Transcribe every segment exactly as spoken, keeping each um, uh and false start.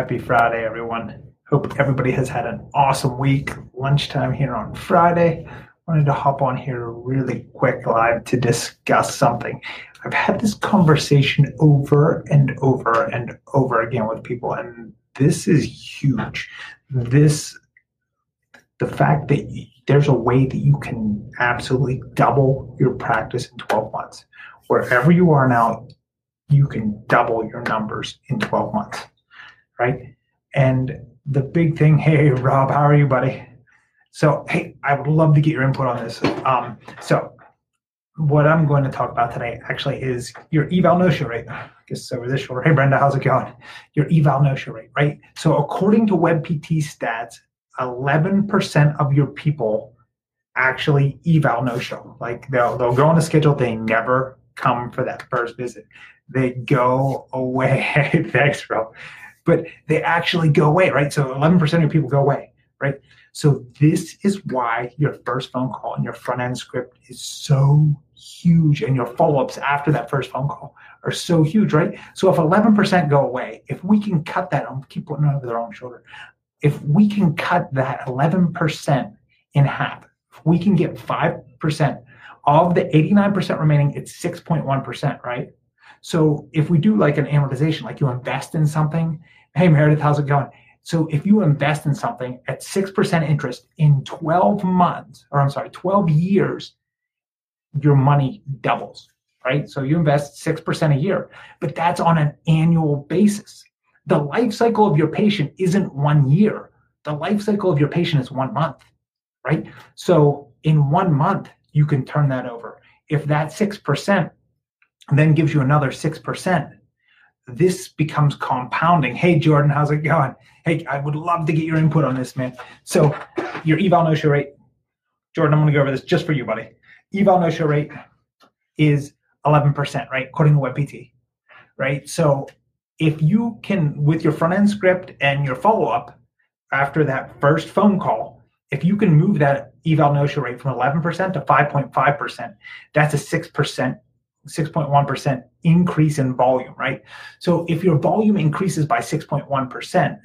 Happy Friday, everyone. Hope everybody has had an awesome week. Lunchtime here on Friday. Wanted to hop on here really quick live to discuss something. I've had this conversation over and over and over again with people, and this is huge. This, the fact that there's a way that you can absolutely double your practice in twelve months. Wherever you are now, you can double your numbers in twelve months, right? And the big thing, hey, Rob, how are you, buddy? So, hey, I would love to get your input on this. Um, so what I'm going to talk about today actually is your eval no-show rate. I guess over this shoulder. Hey, Brenda, how's it going? Your eval no-show rate, right? So according to WebPT stats, eleven percent of your people actually eval no-show. Like they'll, they'll go on a schedule, they never come for that first visit. They go away. Thanks, Rob. But they actually go away, right? So eleven percent of your people go away, right? So this is why your first phone call and your front-end script is so huge, and your follow-ups after that first phone call are so huge, right? So if eleven percent go away, if we can cut that, I'll keep putting it over the wrong shoulder, if we can cut that eleven percent in half, if we can get five percent of the eighty-nine percent remaining, it's six point one percent, right? So if we do like an amortization, like you invest in something, hey, Meredith, how's it going? So if you invest in something at six percent interest in twelve months, or I'm sorry, twelve years, your money doubles, right? So you invest six percent a year, but that's on an annual basis. The life cycle of your patient isn't one year. The life cycle of your patient is one month, right? So in one month, you can turn that over. If that six percent then gives you another six percent, this becomes compounding. Hey, Jordan, how's it going? Hey, I would love to get your input on this, man. So your eval no-show rate, Jordan, I'm going to go over this just for you, buddy. Eval no-show rate is eleven percent, right, according to WebPT, right? So if you can, with your front-end script and your follow-up after that first phone call, if you can move that eval no-show rate from eleven percent to five point five percent, that's a six percent six point one percent increase in volume, right? So if your volume increases by six point one percent,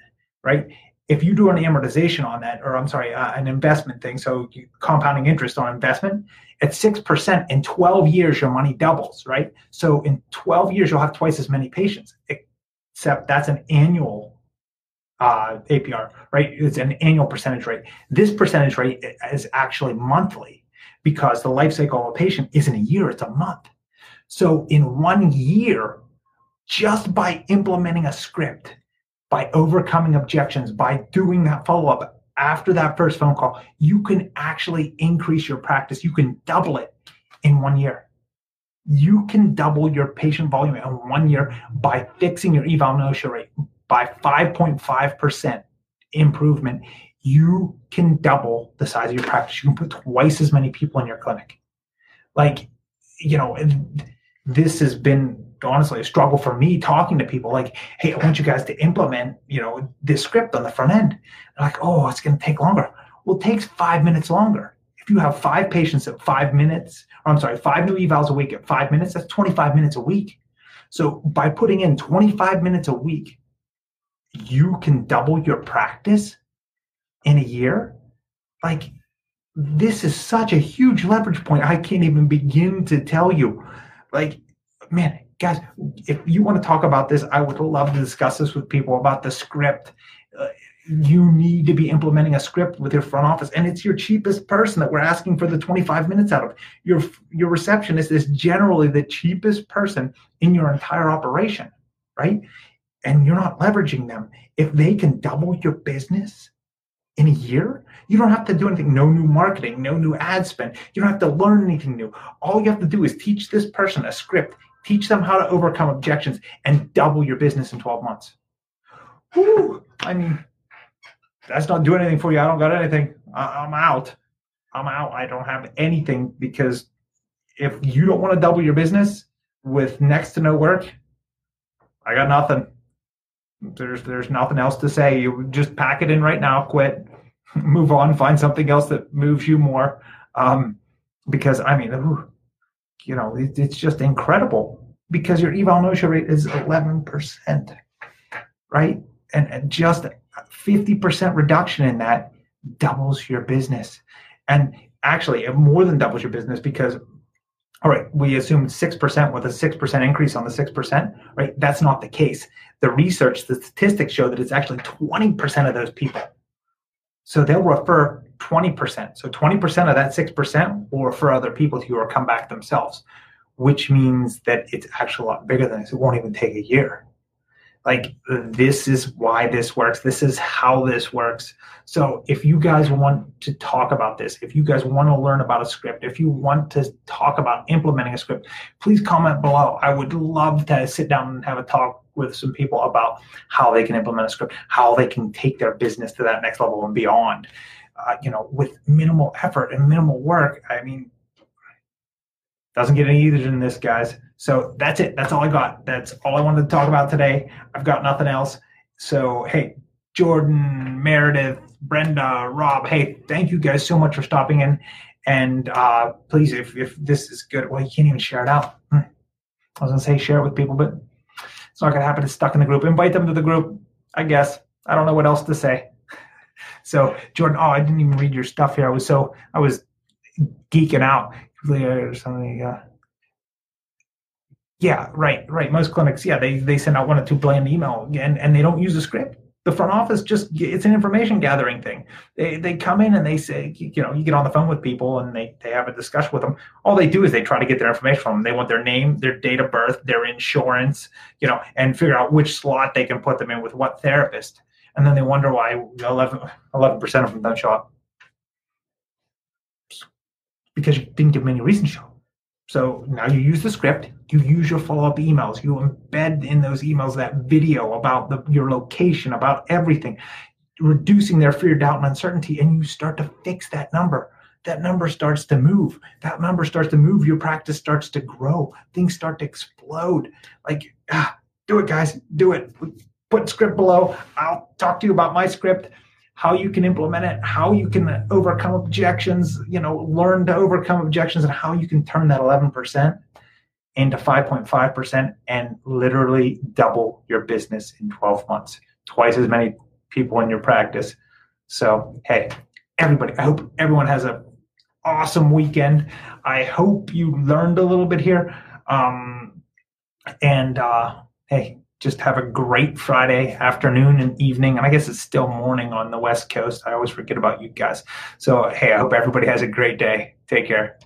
right? If you do an amortization on that, or I'm sorry, uh, an investment thing, so compounding interest on investment, at six percent in twelve years, your money doubles, right? So in twelve years, you'll have twice as many patients, except that's an annual uh, A P R, right? It's an annual percentage rate. This percentage rate is actually monthly because the life cycle of a patient isn't a year, it's a month. So in one year, just by implementing a script, by overcoming objections, by doing that follow-up after that first phone call, you can actually increase your practice. You can double it in one year. You can double your patient volume in one year by fixing your eval no-show rate by five point five percent improvement. You can double the size of your practice. You can put twice as many people in your clinic. Like, you know, this has been honestly a struggle for me talking to people like, hey, I want you guys to implement, you know, this script on the front end. They're like, oh, it's going to take longer. Well, it takes five minutes longer. If you have five patients at five minutes, or I'm sorry, five new evals a week at five minutes, that's twenty-five minutes a week. So by putting in twenty-five minutes a week, you can double your practice in a year. Like, this is such a huge leverage point. I can't even begin to tell you. Like, man, guys, if you want to talk about this, I would love to discuss this with people about the script. Uh, you need to be implementing a script with your front office, and it's your cheapest person that we're asking for the twenty-five minutes out of. Your, your receptionist is generally the cheapest person in your entire operation, right? And you're not leveraging them. If they can double your business in a year, you don't have to do anything, no new marketing, no new ad spend. You don't have to learn anything new. All you have to do is teach this person a script, teach them how to overcome objections, and double your business in twelve months. Whew. I mean, that's not doing anything for you. I don't got anything. I'm out. I'm out. I don't have anything, because if you don't want to double your business with next to no work, I got nothing. There's there's nothing else to say. You just pack it in right now, quit, move on, find something else that moves you more. Um, because, I mean, ooh, you know, it, it's just incredible because your eval no-show rate is eleven percent, right? and, and just fifty percent reduction in that doubles your business. And actually, it more than doubles your business because, all right, we assumed six percent with a six percent increase on the six percent, right? That's not the case. The research, the statistics show that it's actually twenty percent of those people. So they'll refer twenty percent. So twenty percent of that six percent will refer other people to you or come back themselves, which means that it's actually a lot bigger than this. It won't even take a year. Like, this is why this works. This is how this works. So if you guys want to talk about this, if you guys want to learn about a script, if you want to talk about implementing a script, please comment below. I would love to sit down and have a talk with some people about how they can implement a script, how they can take their business to that next level and beyond, uh, you know, with minimal effort and minimal work. I mean, doesn't get any easier than this, guys. So that's it. That's all I got. That's all I wanted to talk about today. I've got nothing else. So, hey, Jordan, Meredith, Brenda, Rob, hey, thank you guys so much for stopping in. And uh, please, if, if this is good, well, you can't even share it out. I was going to say share it with people, but it's not going to happen. It's stuck in the group. Invite them to the group, I guess. I don't know what else to say. So, Jordan, oh, I didn't even read your stuff here. I was so, I was geeking out. Or something, uh, yeah, right, right. Most clinics, yeah, they, they send out one or two bland email and, and they don't use a script. The front office just, it's an information gathering thing. They they come in and they say, you know, you get on the phone with people and they, they have a discussion with them. All they do is they try to get their information from them. They want their name, their date of birth, their insurance, you know, and figure out which slot they can put them in with what therapist. And then they wonder why eleven, eleven percent of them don't show up. Because you didn't give them any reason to show. So now you use the script, you use your follow-up emails, you embed in those emails that video about the, your location, about everything, reducing their fear, doubt, and uncertainty, and you start to fix that number. That number starts to move. That number starts to move. Your practice starts to grow. Things start to explode. Like, ah, do it, guys. Do it. Put script below. I'll talk to you about my script, how you can implement it, how you can overcome objections, you know, learn to overcome objections, and how you can turn that eleven percent into five point five percent and literally double your business in twelve months, twice as many people in your practice. So, hey, everybody, I hope everyone has an awesome weekend. I hope you learned a little bit here. Um, and, uh, hey, just have a great Friday afternoon and evening. And I guess it's still morning on the West Coast. I always forget about you guys. So, hey, I hope everybody has a great day. Take care.